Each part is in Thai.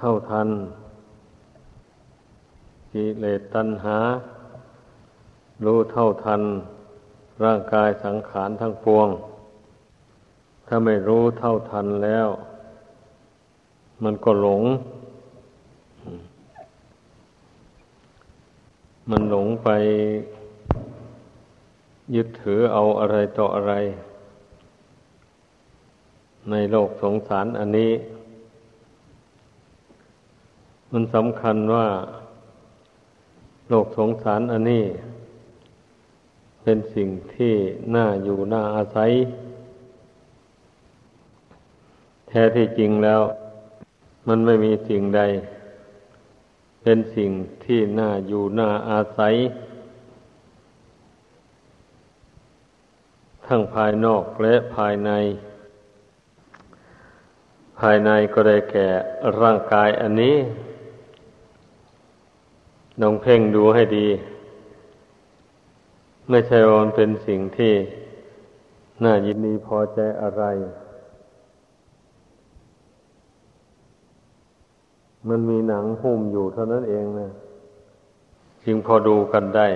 เท่าทันกิเลสตัณหารู้เท่าทันร่างกายสังขารทั้งปวงถ้าไม่รู้เท่าทันแล้วมันก็หลงไปยึดถือเอาอะไรต่ออะไรในโลกสงสารอันนี้มันสำคัญว่าโลกสงสารอันนี้เป็นสิ่งที่น่าอยู่น่าอาศัยแท้ที่จริงแล้วมันไม่มีสิ่งใดเป็นสิ่งที่น่าอยู่น่าอาศัยทั้งภายนอกและภายในก็ได้แก่ร่างกายอันนี้ลองเพ่งดูให้ดีไม่ใช่ว่ามันเป็นสิ่งที่น่ายินดีพอใจอะไรมันมีหนังหุ้มอยู่เท่านั้นเองนะจึงพอดูกันได้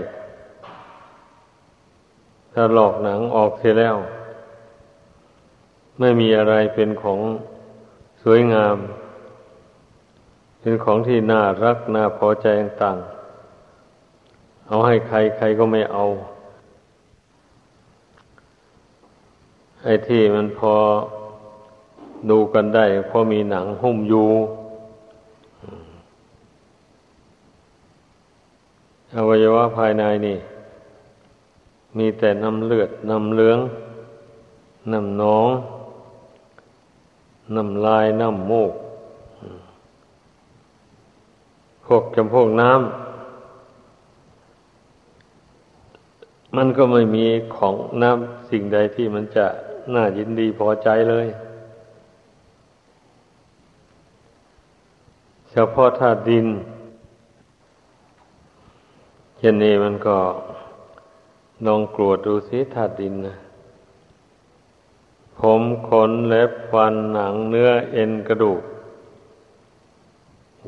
ถ้าหลอกหนังออกเสียแล้วไม่มีอะไรเป็นของสวยงามเป็นของที่น่ารักน่าพอใจต่างๆเอาให้ใครใครก็ไม่เอาไอ้ที่มันพอดูกันได้พอมีหนังหุ้มอยู่อวัยวะภายในนี่มีแต่น้ำเลือดน้ำเหลืองน้ำหนองน้ำลายน้ำมูกพวกจำพวกน้ำมันก็ไม่มีของน้ำสิ่งใดที่มันจะน่ายินดีพอใจเลยเฉพาะธาตุดินเช่นนี้มันก็ลองกรวดดูสิธาตุดินนะผมขนเล็บฟันหนังเนื้อเอ็นกระดูก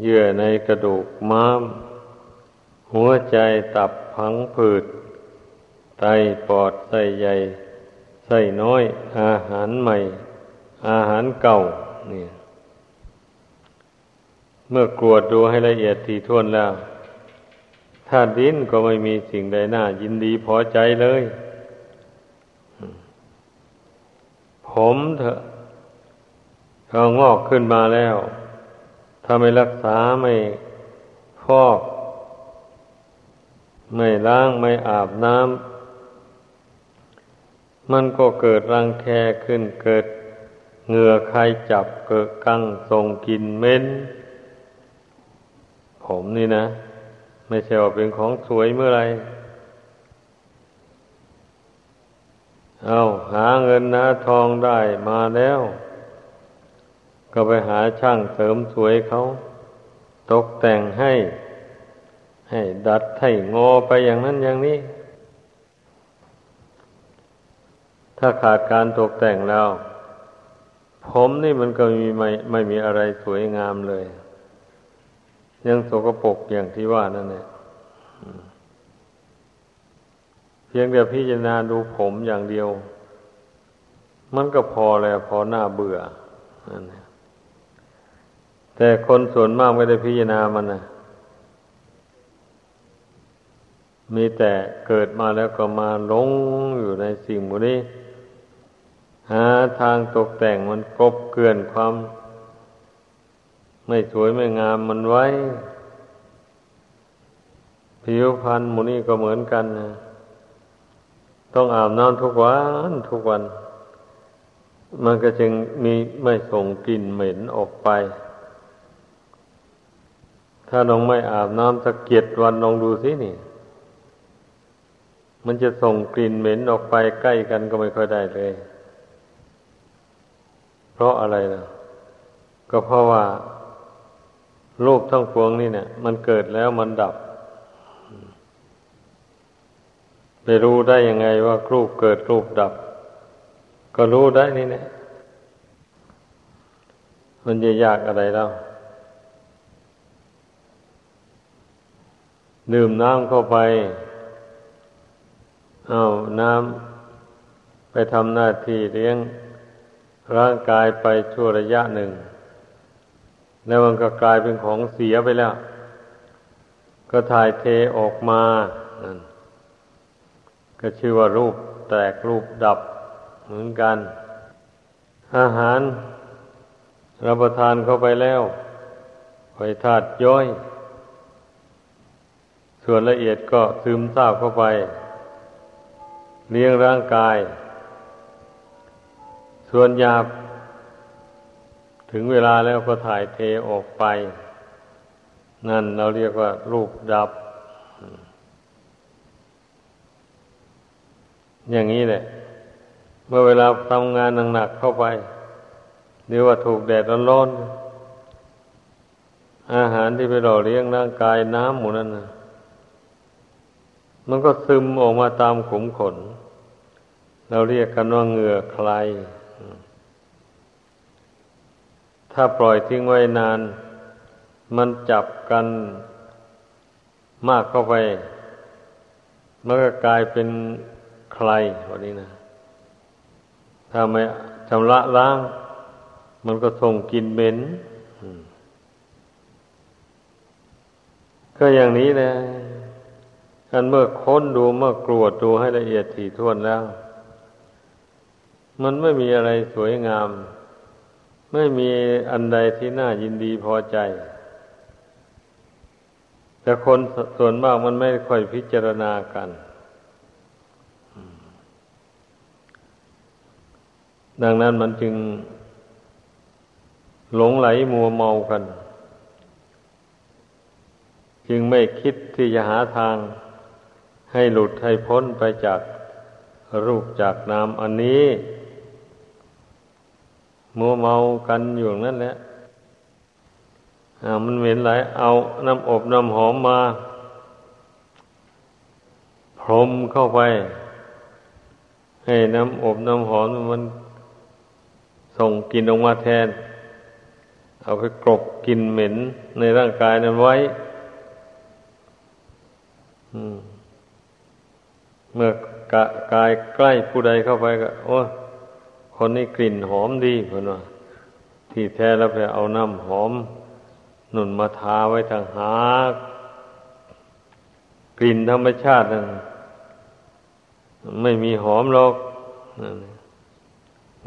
เยื่อในกระดูกม้ามหัวใจตับพังผืดไตปอดไส้ใหญ่ไส้น้อยอาหารใหม่อาหารเก่าเนี่ยเมื่อกรวดดูให้ละเอียดถี่ถ้วนแล้วธาตุดินก็ไม่มีสิ่งใดน่ายินดีพอใจเลยผมเถอะเขางอกขึ้นมาแล้วถ้าไม่รักษาไม่พอกไม่ล้างไม่อาบน้ำมันก็เกิดรังแคขึ้นเกิดเหงื่อใครจับเกิดกังส่งกลิ่นเหม็นผมนี่นะไม่ใช่ว่าเป็นของสวยเมื่อไรเอาหาเงินหาทองได้มาแล้วก็ไปหาช่างเสริมสวยเขาตกแต่งให้ดัดให้งอไปอย่างนั้นอย่างนี้ถ้าขาดการตกแต่งแล้วผมนี่มันก็ไม่มีอะไรสวยงามเลยยังสกปรกอย่างที่ว่านั่นแหละเพียงแต่พิจารณาดูผมอย่างเดียวมันก็พอแล้วพอหน้าเบื่อนั่นแหละแต่คนส่วนมากไม่ได้พิจารณามันนะมีแต่เกิดมาแล้วก็มาหลงอยู่ในสิ่งพวกนี้หาทางตกแต่งมันกลบเกลื่อนความไม่สวยไม่งามมันไว้ผิวพรรณหมู่นี้ก็เหมือนกันนะต้องอาบน้ำทุกวันมันก็จึงมีไม่ส่งกลิ่นเหม็นออกไปถ้าน้องไม่อาบน้ำสัก7 วันน้องดูสินี่มันจะส่งกลิ่นเหม็นออกไปใกล้กันก็ไม่ค่อยได้เลยเพราะอะไรล่ะก็เพราะว่ารูปทั้งปวงนี่เนี่ยมันเกิดแล้วมันดับไปรู้ได้ยังไงว่ารูปเกิดรูปดับก็รู้ได้นี่เนี่ยมันจะยากอะไรแล้ว ดื่มน้ำเข้าไปเอาน้ำไปทำหน้าที่เลี้ยงร่างกายไปชั่วระยะหนึ่งแล้วมันก็กลายเป็นของเสียไปแล้วก็ถ่ายเทออกมาก็ชื่อว่ารูปแตกรูปดับเหมือนกันอาหารรับประทานเข้าไปแล้วไปธาตุย่อยส่วนละเอียดก็ซึมซาบเข้าไปเลี้ยงร่างกายส่วนหยาบถึงเวลาแล้วก็ถ่ายเทออกไปนั่นเราเรียกว่ารูปดับอย่างนี้แหละเมื่อเวลาทำงานหนักๆเข้าไปหรือว่าถูกแดดร้อนๆอาหารที่ไปหล่อเลี้ยงร่างกายน้ำหมู่นั้นนะมันก็ซึมออกมาตามขุมขนเราเรียกกันว่าเหงื่อใครถ้าปล่อยทิ้งไว้นานมันจับกันมากเข้าไปมันก็กลายเป็นใครวันนี้นะถ้าไม่ชำระล้างมันก็ส่งกลิ่นเหม็นก็อย่างนี้นะอันเมื่อค้นดูเมื่อกรวดดูให้ละเอียดถี่ถ้วนแล้วมันไม่มีอะไรสวยงามไม่มีอันใดที่น่ายินดีพอใจแต่คนส่วนมากมันไม่ค่อยพิจารณากันดังนั้นมันจึงหลงไหลมัวเมากันจึงไม่คิดที่จะหาทางให้หลุดให้พ้นไปจากรูปจากนามอันนี้มัวเมากันอยู่นั่นแหละมันเหม็นหลายเอาน้ำอบน้ำหอมมาพรมเข้าไปให้น้ำอบน้ำหอมมันส่งกลิ่นออกมาแทนเอาไปกลบกลิ่นเหม็นในร่างกายนั้นไว้เมื่อกายใกล้ผู้ใดเข้าไปก็โอ้คนนี้กลิ่นหอมดีเพิ่นว่าที่แท้แล้วไปเอาน้ำหอมนุ่นมาทาไว้ทางหากกลิ่นธรรมชาตินั่นไม่มีหอมหรอก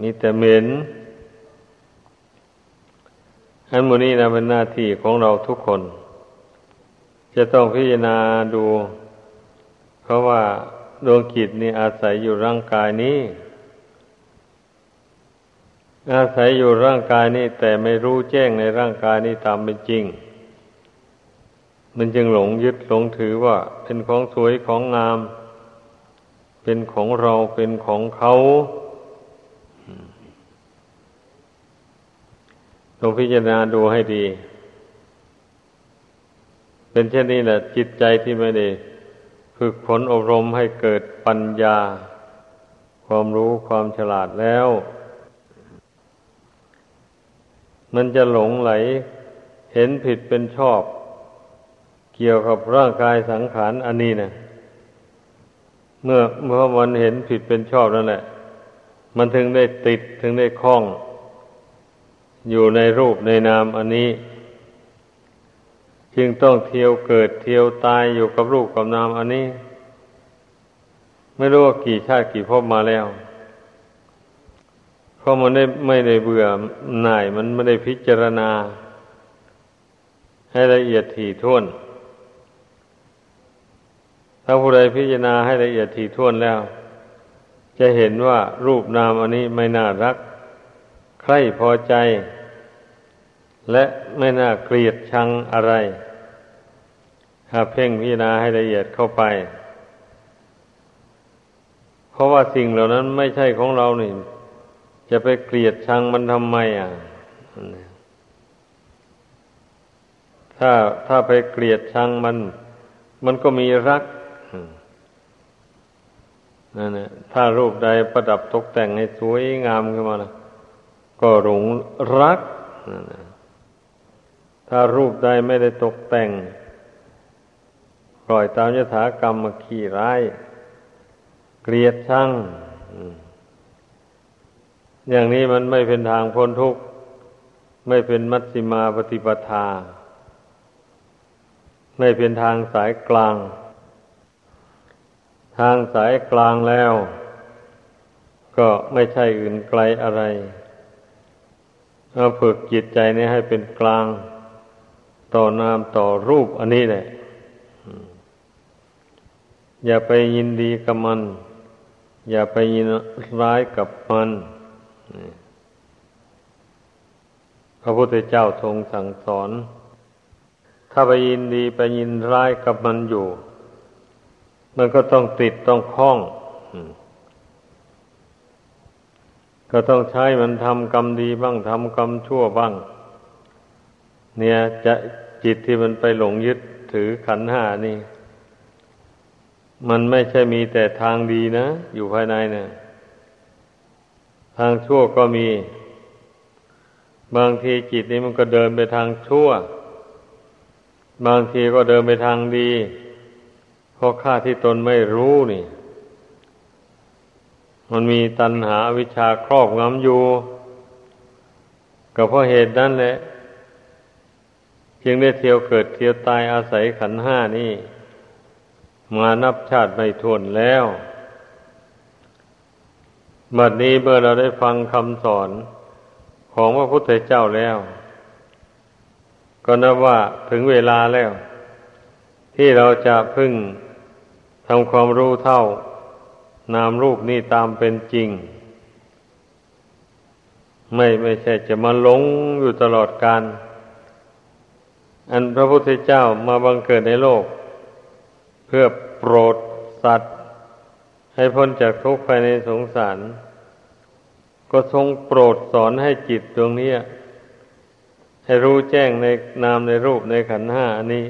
มีแต่เหม็นอันหมู่นี้นะเป็นหน้าที่ของเราทุกคนจะต้องพิจารณาดูเพราะว่าดวงจิตนี่อาศัยอยู่ร่างกายนี้อาศัยอยู่ร่างกายนี้แต่ไม่รู้แจ้งในร่างกายนี้ตามเป็นจริงมันจึงหลงยึดหลงถือว่าเป็นของสวยของงามเป็นของเราเป็นของเขาต้องพิจารณาดูให้ดีเป็นเช่นนี้แหละจิตใจที่ไม่ได้ฝึกฝนอบรมให้เกิดปัญญาความรู้ความฉลาดแล้วมันจะหลงไหลเห็นผิดเป็นชอบเกี่ยวกับร่างกายสังขารอันนี้นะเมื่อมันเห็นผิดเป็นชอบนั่นแหละมันถึงได้ติดถึงได้คล้องอยู่ในรูปในนามอันนี้จึงต้องเที่ยวเกิดเที่ยวตายอยู่กับรูปกับนามอันนี้ไม่รู้ว่ากี่ชาติกี่ภพมาแล้วเพราะมันไม่ได้เบื่อหน่ายมันไม่ได้พิจารณาให้ละเอียดถี่ถ้วนถ้าผู้ใดพิจารณาให้ละเอียดถี่ถ้วนแล้วจะเห็นว่ารูปนามอันนี้ไม่น่ารักใคร่พอใจและไม่น่าเกลียดชังอะไรถ้าเพ่งพิจารณาให้ละเอียดเข้าไปเพราะว่าสิ่งเหล่านั้นไม่ใช่ของเรานี่จะไปเกลียดชังมันทำไมอ่ะถ้าไปเกลียดชังมันก็มีรักนั่นแหละถ้ารูปใดประดับตกแต่งให้สวยงามขึ้นมานะก็หลงรักนั่นแหละถ้ารูปใดไม่ได้ตกแต่ง ปล่อยตามยถากรรมมาขี้ร้ายเกลียดชังอย่างนี้มันไม่เป็นทางพ้นทุกข์ไม่เป็นมัชฌิมาปฏิปทาไม่เป็นทางสายกลางทางสายกลางแล้วก็ไม่ใช่อื่นไกลอะไรเอาฝึกจิตใจนี้ให้เป็นกลางต่อนามต่อรูปอันนี้แหละอย่าไปยินดีกับมันอย่าไปยินร้ายกับมันพระพุทธเจ้าทรงสั่งสอนถ้าไปยินดีไปยินร้ายกับมันอยู่มันก็ต้องติดต้องคล้องก็ต้องใช้มันทำกรรมดีบ้างทำกรรมชั่วบ้างเนี่ยจะจิตที่มันไปหลงยึดถือขันธ์ห้านี่มันไม่ใช่มีแต่ทางดีนะอยู่ภายในเนี่ยทางชั่วก็มีบางทีจิตนี้มันก็เดินไปทางชั่วบางทีก็เดินไปทางดีเพราะข้าที่ตนไม่รู้นี่มันมีตัณหาอวิชชาครอบงำอยู่ก็เพราะเหตุนั้นแหละจึงได้เที่ยวเกิดเที่ยวตายอาศัยขันธ์ห้านี่มานับชาติไม่ถ้วนแล้วบัดนี้เมื่อเราได้ฟังคำสอนของพระพุทธเจ้าแล้วก็นับว่าถึงเวลาแล้วที่เราจะพึ่งทำความรู้เท่านามรูปนี่ตามเป็นจริงไม่ใช่จะมาหลงอยู่ตลอดกาลอันพระพุทธเจ้ามาบังเกิดในโลกเพื่อโปรดสัตว์ให้พ้นจากทุกข์ภายในสงสารก็ทรงโปรดสอนให้จิตดวงนี้ให้รู้แจ้งในนามในรูปในขันธ์ห้าอันนี้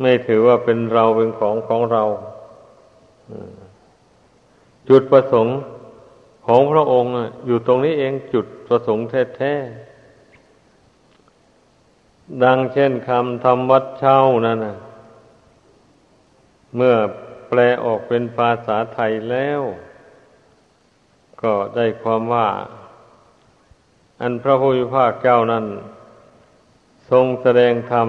ไม่ถือว่าเป็นเราเป็นของเราจุดประสงค์ของพระองค์อยู่ตรงนี้เองจุดประสงค์แท้ๆดังเช่นคำธรรมวัดเช้านั่นนะเมื่อแปลออกเป็นภาษาไทยแล้วก็ได้ความว่าอันพระผู้มีพระเจ้านั้นทรงแสดงธรรม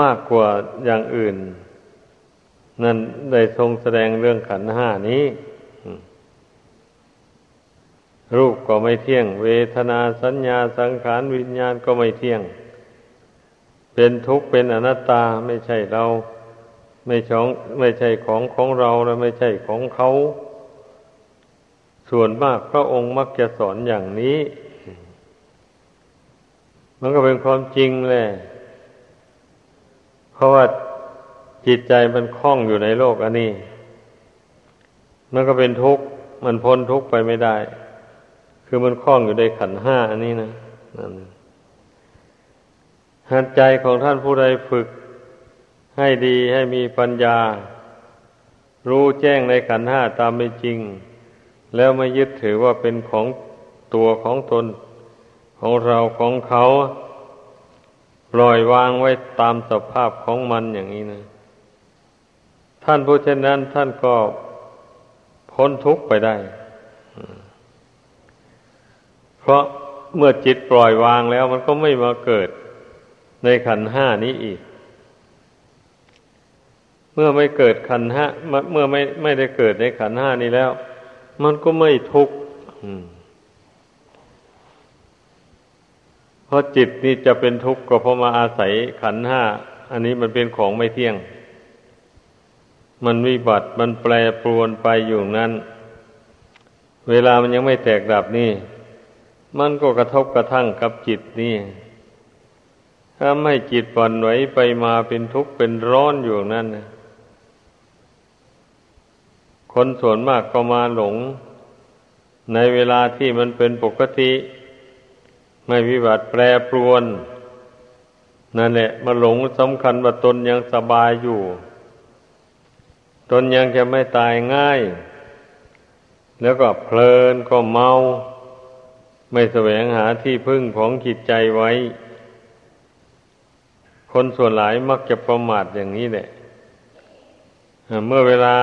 มากกว่าอย่างอื่นนั่นได้ทรงแสดงเรื่องขันธ์ห้านี้รูปก็ไม่เที่ยงเวทนาสัญญาสังขารวิญญาณก็ไม่เที่ยงเป็นทุกข์เป็นอนัตตาไม่ใช่เราไม่ใช่ของเราและไม่ใช่ของเขาส่วนมากพระองค์มักจะสอนอย่างนี้มันก็เป็นความจริงแหละเพราะว่าจิตใจมันคล้องอยู่ในโลกอันนี้มันก็เป็นทุกข์มันพ้นทุกข์ไปไม่ได้คือมันคล้องอยู่ในขันธ์ห้าอันนี้นะนั่นหัดใจของท่านผู้ใดฝึกให้ดีให้มีปัญญารู้แจ้งในขันธ์ห้าตามเป็นจริงแล้วไม่ยึดถือว่าเป็นของตัวของตนของเราของเขาปล่อยวางไว้ตามสภาพของมันอย่างนี้นะท่านผู้เช่นนั้นท่านก็พ้นทุกข์ไปได้เพราะเมื่อจิตปล่อยวางแล้วมันก็ไม่มาเกิดในขันธ์ห้านี้อีกเมื่อไม่เกิดขันธ์ห้าเมื่อไม่ได้เกิดในขันธ์ห้านี้แล้วมันก็ไม่ทุกข์เพราะจิตนี่จะเป็นทุกข์ก็เพราะมาอาศัยขันธ์ห้าอันนี้มันเป็นของไม่เที่ยงมันวิบัติมันแปรปรวนไปอยู่นั้นเวลามันยังไม่แตกดับนี่มันก็กระทบกระทั่งกับจิตนี่ถ้าไม่จิตปนไหวไปมาเป็นทุกข์เป็นร้อนอยู่นั่นคนส่วนมากก็มาหลงในเวลาที่มันเป็นปกติไม่วิบัติแปรปรวนนั่นแหละมาหลงสำคัญว่าตนยังสบายอยู่ตนยังจะไม่ตายง่ายแล้วก็เพลินก็เมาไม่แสวงหาที่พึ่งของจิตใจไว้ คนส่วนหลายมักจะประมาทอย่างนี้แหละเมื่อเวลา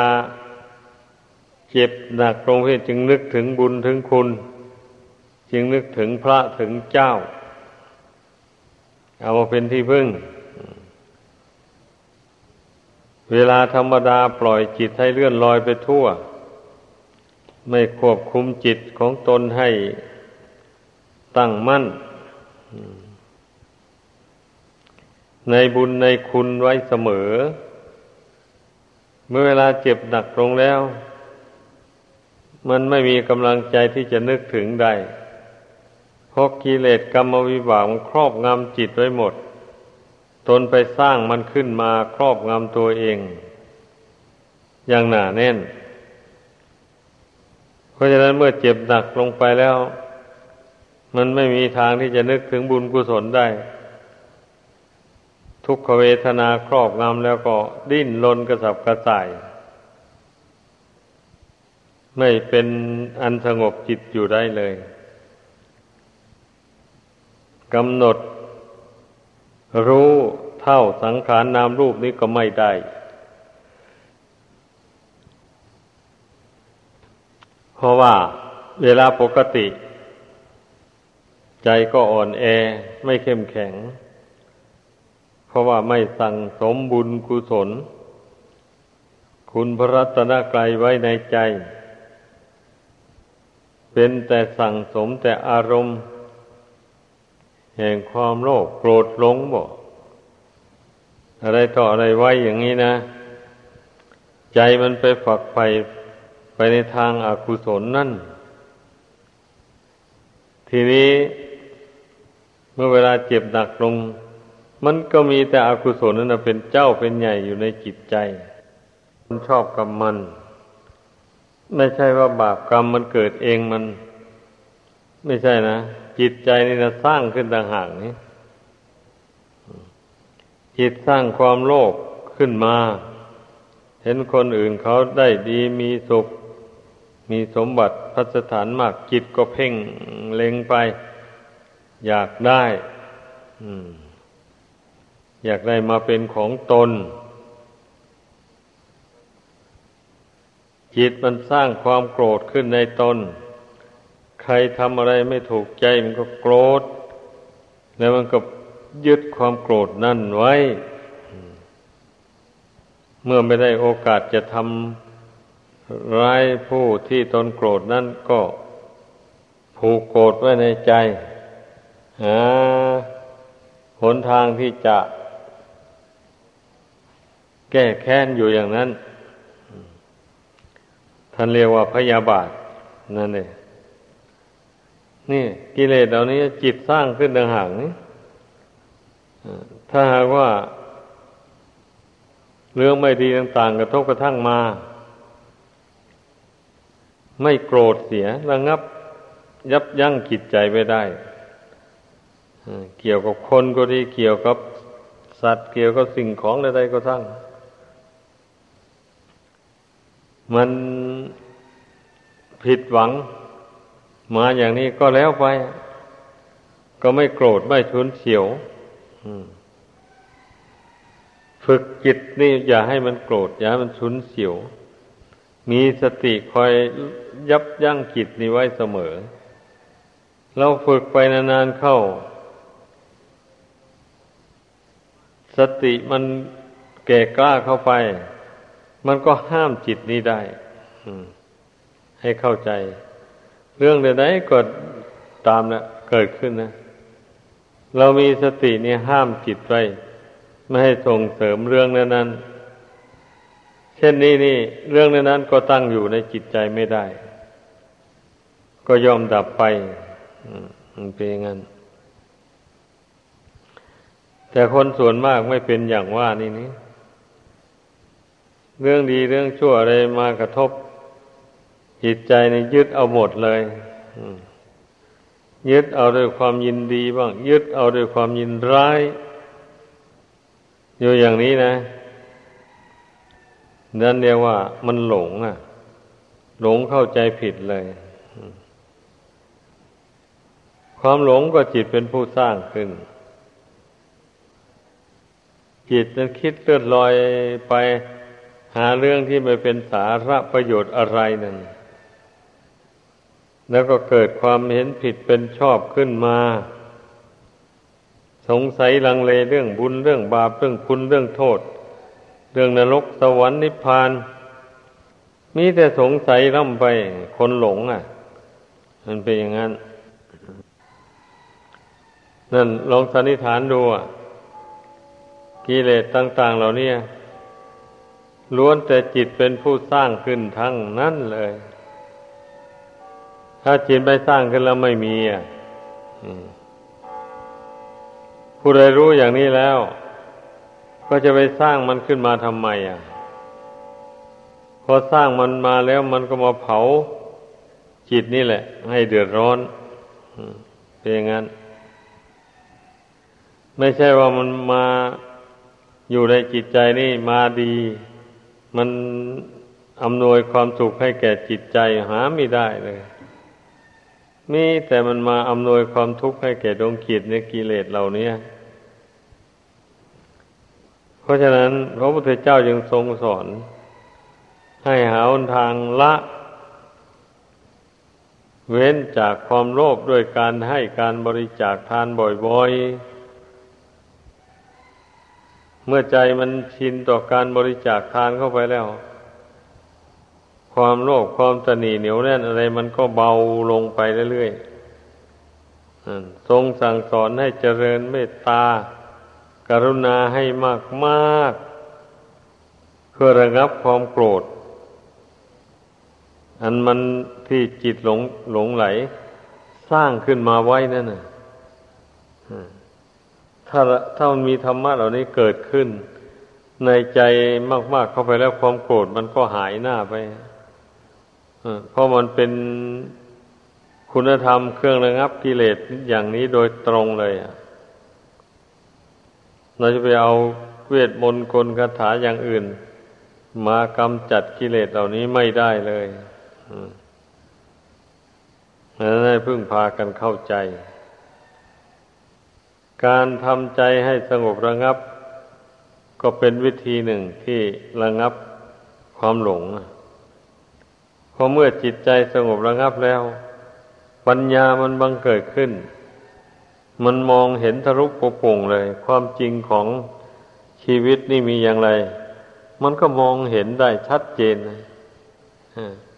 เจ็บหนักลงไปจึงนึกถึงบุญถึงคุณจึงนึกถึงพระถึงเจ้าเอามาเป็นที่พึ่งเวลาธรรมดาปล่อยจิตให้เลื่อนลอยไปทั่วไม่ควบคุมจิตของตนให้ตั้งมั่นในบุญในคุณไว้เสมอเมื่อเวลาเจ็บหนักลงแล้วมันไม่มีกำลังใจที่จะนึกถึงได้เพราะกิเลสกรรมวิบากมันครอบงำจิตไว้หมดตนไปสร้างมันขึ้นมาครอบงำตัวเองอย่างหนาแน่นเพราะฉะนั้นเมื่อเจ็บหนักลงไปแล้วมันไม่มีทางที่จะนึกถึงบุญกุศลได้ทุกขเวทนาครอบงำแล้วก็ดิ้นรนกระสับกระส่ายไม่เป็นอันสงบจิตอยู่ได้เลยกำหนดรู้เท่าสังขารนามรูปนี้ก็ไม่ได้เพราะว่าเวลาปกติใจก็อ่อนแอไม่เข้มแข็งเพราะว่าไม่สั่งสมบุญกุศลคุณพระรัตนตรัยไว้ในใจเป็นแต่สั่งสมแต่อารมณ์แห่งความโลภโกรธหลงบ่อะไรต่ออะไรไว้อย่างนี้นะใจมันไปฝักใฝ่ไปในทางอกุศลนั่นทีนี้เมื่อเวลาเจ็บหนักลงมันก็มีแต่อกุศลนั่นเป็นเจ้าเป็นใหญ่อยู่ในจิตใจมันชอบกับมันไม่ใช่ว่าบาปกรรมมันเกิดเองมันไม่ใช่นะจิตใจนี่นะสร้างขึ้นต่างหากนี่จิตสร้างความโลภขึ้นมาเห็นคนอื่นเขาได้ดีมีสุขมีสมบัติพัสถานมากจิตก็เพ่งเล็งไปอยากได้มาเป็นของตนจิตมันสร้างความโกรธขึ้นในตนใครทำอะไรไม่ถูกใจมันก็โกรธแล้วมันก็ยึดความโกรธนั่นไว้เมื่อไม่ได้โอกาสจะทำร้ายผู้ที่ตนโกรธนั่นก็ผูกโกรธไว้ในใจหนทางที่จะแก้แค้นอยู่อย่างนั้นท่านเรียกว่าพยาบาทนั่นเองนี่กิเลสเหล่านี้จิตสร้างขึ้นต่างหากนี่ถ้าหากว่าเรื่องไม่ดีต่างๆกระทบกระทั่งมาไม่โกรธเสียระงับยับยั้งจิตใจไว้ได้เกี่ยวกับคนก็ดีเกี่ยวกับสัตว์เกี่ยวกับสิ่งของใดๆก็ทั้งมันผิดหวังมาอย่างนี้ก็แล้วไปก็ไม่โกรธไม่ฉุนเฉียวฝึกจิตนี่อย่าให้มันโกรธอย่าให้มันฉุนเฉียวมีสติคอยยับยั้งจิตนี่ไว้เสมอเราฝึกไปนานๆเข้าสติมันแก่กล้าเข้าไปมันก็ห้ามจิตนี้ได้ให้เข้าใจเรื่องใดๆก็ตามนะเกิดขึ้นนะเรามีสตินี่ห้ามจิตไว้ไม่ให้ส่งเสริมเรื่องนั้นๆเช่นนี้นี่เรื่องนั้นก็ตั้งอยู่ในจิตใจไม่ได้ก็ยอมดับไปเป็นอย่างนั้นแต่คนส่วนมากไม่เป็นอย่างว่านี่เรื่องดีเรื่องชั่วอะไรมากระทบจิตใจนี่ยึดเอาหมดเลยยึดเอาด้วยความยินดีบ้างยึดเอาด้วยความยินร้ายอยู่อย่างนี้นะนั่นเรียกว่ามันหลงอ่ะหลงเข้าใจผิดเลยความหลงก็จิตเป็นผู้สร้างขึ้น จิตนั้นคิดเลื่อนลอยไปหาเรื่องที่ไม่เป็นสาระประโยชน์อะไรนั่นแล้วก็เกิดความเห็นผิดเป็นชอบขึ้นมาสงสัยลังเลเรื่องบุญเรื่องบาปเรื่องคุณเรื่องโทษเรื่องนรกสวรรค์นิพพานมีแต่สงสัยล่ำไปคนหลงอ่ะมันเป็นอย่างนั้นนั่นลองสันนิษฐานดูกิเลสต่างๆเหล่านี้ล้วนแต่จิตเป็นผู้สร้างขึ้นทั้งนั้นเลยถ้าจิตไม่สร้างขึ้นแล้วไม่มีผู้ใดรู้อย่างนี้แล้วก็จะไปสร้างมันขึ้นมาทำไมพอสร้างมันมาแล้วมันก็มาเผาจิตนี่แหละให้เดือดร้อนเป็นอย่างนั้นไม่ใช่ว่ามันมาอยู่ในจิตใจนี่มาดีมันอำนวยความสุขให้แก่จิตใจหาไม่ได้เลยมีแต่มันมาอำนวยความทุกข์ให้แก่ดวงจิตในกิเลสเหล่านี้เพราะฉะนั้นพระพุทธเจ้าจึงทรงสอนให้หาหนทางละเว้นจากความโลภด้วยการให้การบริจาคทานบ่อยๆเมื่อใจมันชินต่อการบริจาคทานเข้าไปแล้วความโลภความตณีเหนียวแน่นอะไรมันก็เบาลงไปเรื่อยๆทรงสั่งสอนให้เจริญเมตตากรุณาให้มากๆเพื่อระงับความโกรธอันมันที่จิตหลงไหลสร้างขึ้นมาไว้นั่นน่ะถ้ามันมีธรรมะเหล่านี้เกิดขึ้นในใจมากๆเข้าไปแล้วความโกรธมันก็หายหน้าไปเพราะมันเป็นคุณธรรมเครื่องระงับกิเลสอย่างนี้โดยตรงเลยเราจะไปเอาเวทมนต์กลคาถาอย่างอื่นมากำจัดกิเลสเหล่านี้ไม่ได้เลยนั้นให้พึ่งพากันเข้าใจการทำใจให้สงบระงับก็เป็นวิธีหนึ่งที่ระงับความหลงพอเมื่อจิตใจสงบระงับแล้วปัญญามันบังเกิดขึ้นมันมองเห็นทะลุปโปร่งเลยความจริงของชีวิตนี่มีอย่างไรมันก็มองเห็นได้ชัดเจน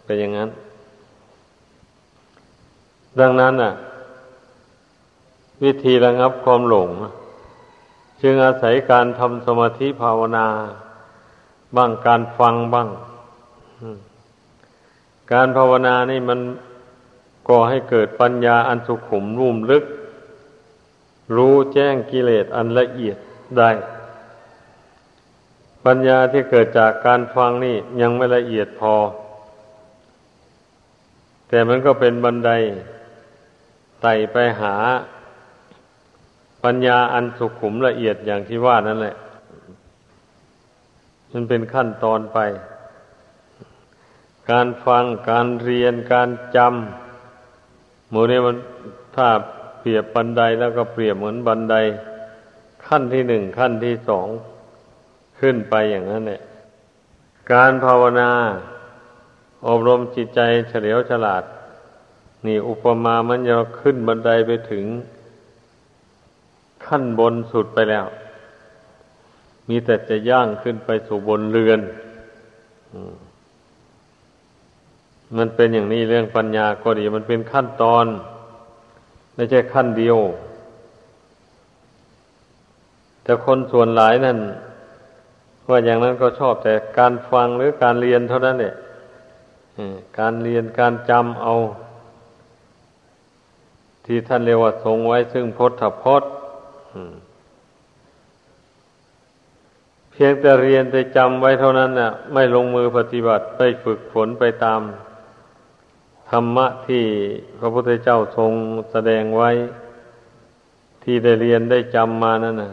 เป็นอย่างนั้นดังนั้นวิธีระงับความหลงจึงอาศัยการทำสมาธิภาวนาบ้างการฟังบ้างการภาวนานี่มันก่อให้เกิดปัญญาอันสุขุมนุ่มลึกรู้แจ้งกิเลสอันละเอียดได้ปัญญาที่เกิดจากการฟังนี่ยังไม่ละเอียดพอแต่มันก็เป็นบันไดไต่ไปหาปัญญาอันสุขุมละเอียดอย่างที่ว่านั่นแหละมันเป็นขั้นตอนไปการฟังการเรียนการจำหมู่นี้มันถ้าเปรียบบันไดแล้วก็เปรียบเหมือนบันไดขั้นที่หนึ่งขั้นที่สองขึ้นไปอย่างนั้นแหละการภาวนาอบรมจิตใจเฉลียวฉลาดนี่อุปมามันจะขึ้นบันไดไปถึงขั้นบนสุดไปแล้วมีแต่จะย่างขึ้นไปสู่บนเรือนมันเป็นอย่างนี้เรื่องปัญญาก็ดีมันเป็นขั้นตอนไม่ใช่ขั้นเดียวแต่คนส่วนหลายนั่นว่าอย่างนั้นก็ชอบแต่การฟังหรือการเรียนเท่านั้นแหละการเรียนการจำเอาที่ท่านเรียกว่าทรงไว้ซึ่งพุทธพจน์เพียงแต่เรียนแต่จำไว้เท่านั้นน่ะไม่ลงมือปฏิบัติไปฝึกฝนไปตามธรรมะที่พระพุทธเจ้าทรงแสดงไว้ที่ได้เรียนได้จำมานั่นน่ะ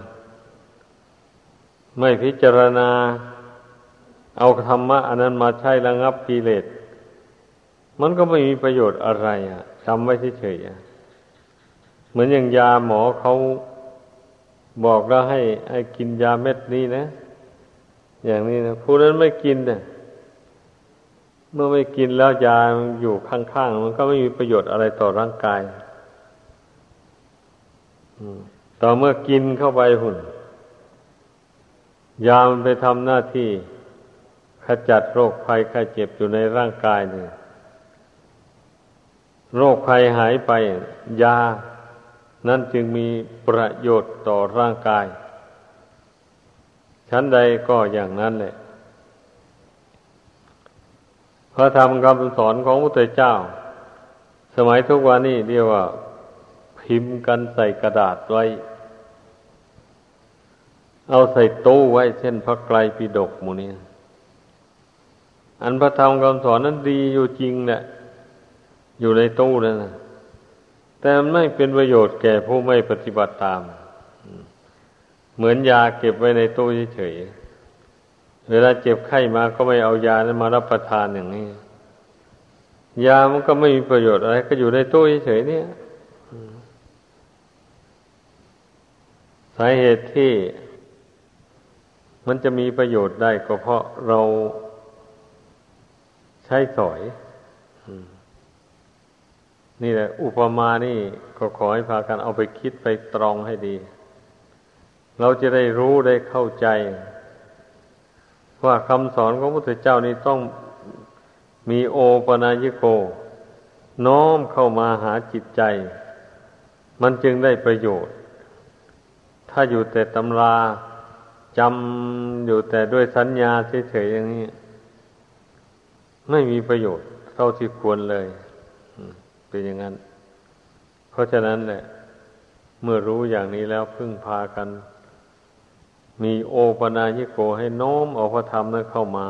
ไม่พิจารณาเอาธรรมะอันนั้นมาใช้ระงับกิเลสมันก็ไม่มีประโยชน์อะไรจำไว้เฉยๆเหมือนอย่างยาหมอเขา บอกแล้วให้กินยาเม็ดนี้นะอย่างนี้นะผู้นั้นไม่กินนะเมื่อไม่กินแล้วยามันอยู่ข้างๆมันก็ไม่มีประโยชน์อะไรต่อร่างกายต่อเมื่อกินเข้าไปหุ่นยามันไปทำหน้าที่ขจัดโรคภัยไข้เจ็บอยู่ในร่างกายนี่โรคภัยหายไปยานั่นจึงมีประโยชน์ต่อร่างกายชั้นใดก็อย่างนั้นแหละพระธรรมคำสอนของพระพุทธเจ้าสมัยทุกวันนี้เรียกว่าพิมพ์กันใส่กระดาษไว้เอาใส่ตู้ไว้เช่นพระไตรปิฎกหมู่นี้อันพระธรรมคำสอนนั้นดีอยู่จริงแหละอยู่ในตู้นั่นนะแต่มันไม่เป็นประโยชน์แก่ผู้ไม่ปฏิบัติตามเหมือนยาเก็บไว้ในตู้เฉยๆเวลาเจ็บไข้มาก็ไม่เอายานั้นมารับประทานอย่างนี้ยามันก็ไม่มีประโยชน์อะไรก็อยู่ในตู้เฉยๆเนี่ยสาเหตุที่มันจะมีประโยชน์ได้ก็เพราะเราใช้สอยนี่แหละอุปมานี่ก็ขอให้พากันเอาไปคิดไปตรองให้ดีเราจะได้รู้ได้เข้าใจว่าคำสอนของพระพุทธเจ้านี่ต้องมีโอปนายโกน้อมเข้ามาหาจิตใจมันจึงได้ประโยชน์ถ้าอยู่แต่ตำราจำอยู่แต่ด้วยสัญญาเฉยๆอย่างนี้ไม่มีประโยชน์เท่าที่ควรเลยเป็นอย่างนั้นเพราะฉะนั้นแหละเมื่อรู้อย่างนี้แล้วพึ่งพากันมีโอปนายิโกให้โน้มเอาพระธรรมนั้นเข้ามา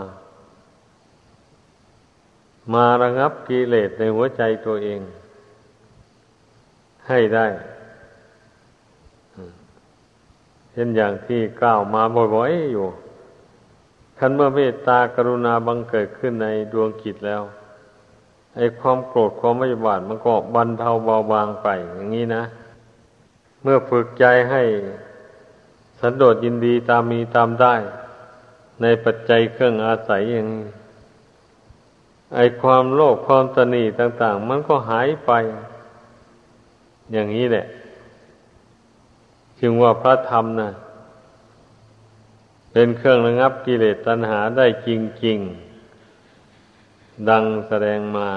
ระงับกิเลสในหัวใจตัวเองให้ได้เช่นอย่างที่กล่าวมาบ่อยๆอยู่คันเมื่อเมตตากรุณาบังเกิดขึ้นในดวงจิตแล้วไอ้ความโกรธความพยาบาทมันก็บรรเทาเบาบางไปอย่างนี้นะเมื่อฝึกใจให้สันโดษยินดีตามมีตามได้ในปัจจัยเครื่องอาศัยอย่างนี้ไอ้ความโลภความตณีต่างๆมันก็หายไปอย่างนี้แหละจึงว่าพระธรรมนะเป็นเครื่องระงับกิเลสตัณหาได้จริงๆดังแสดงมา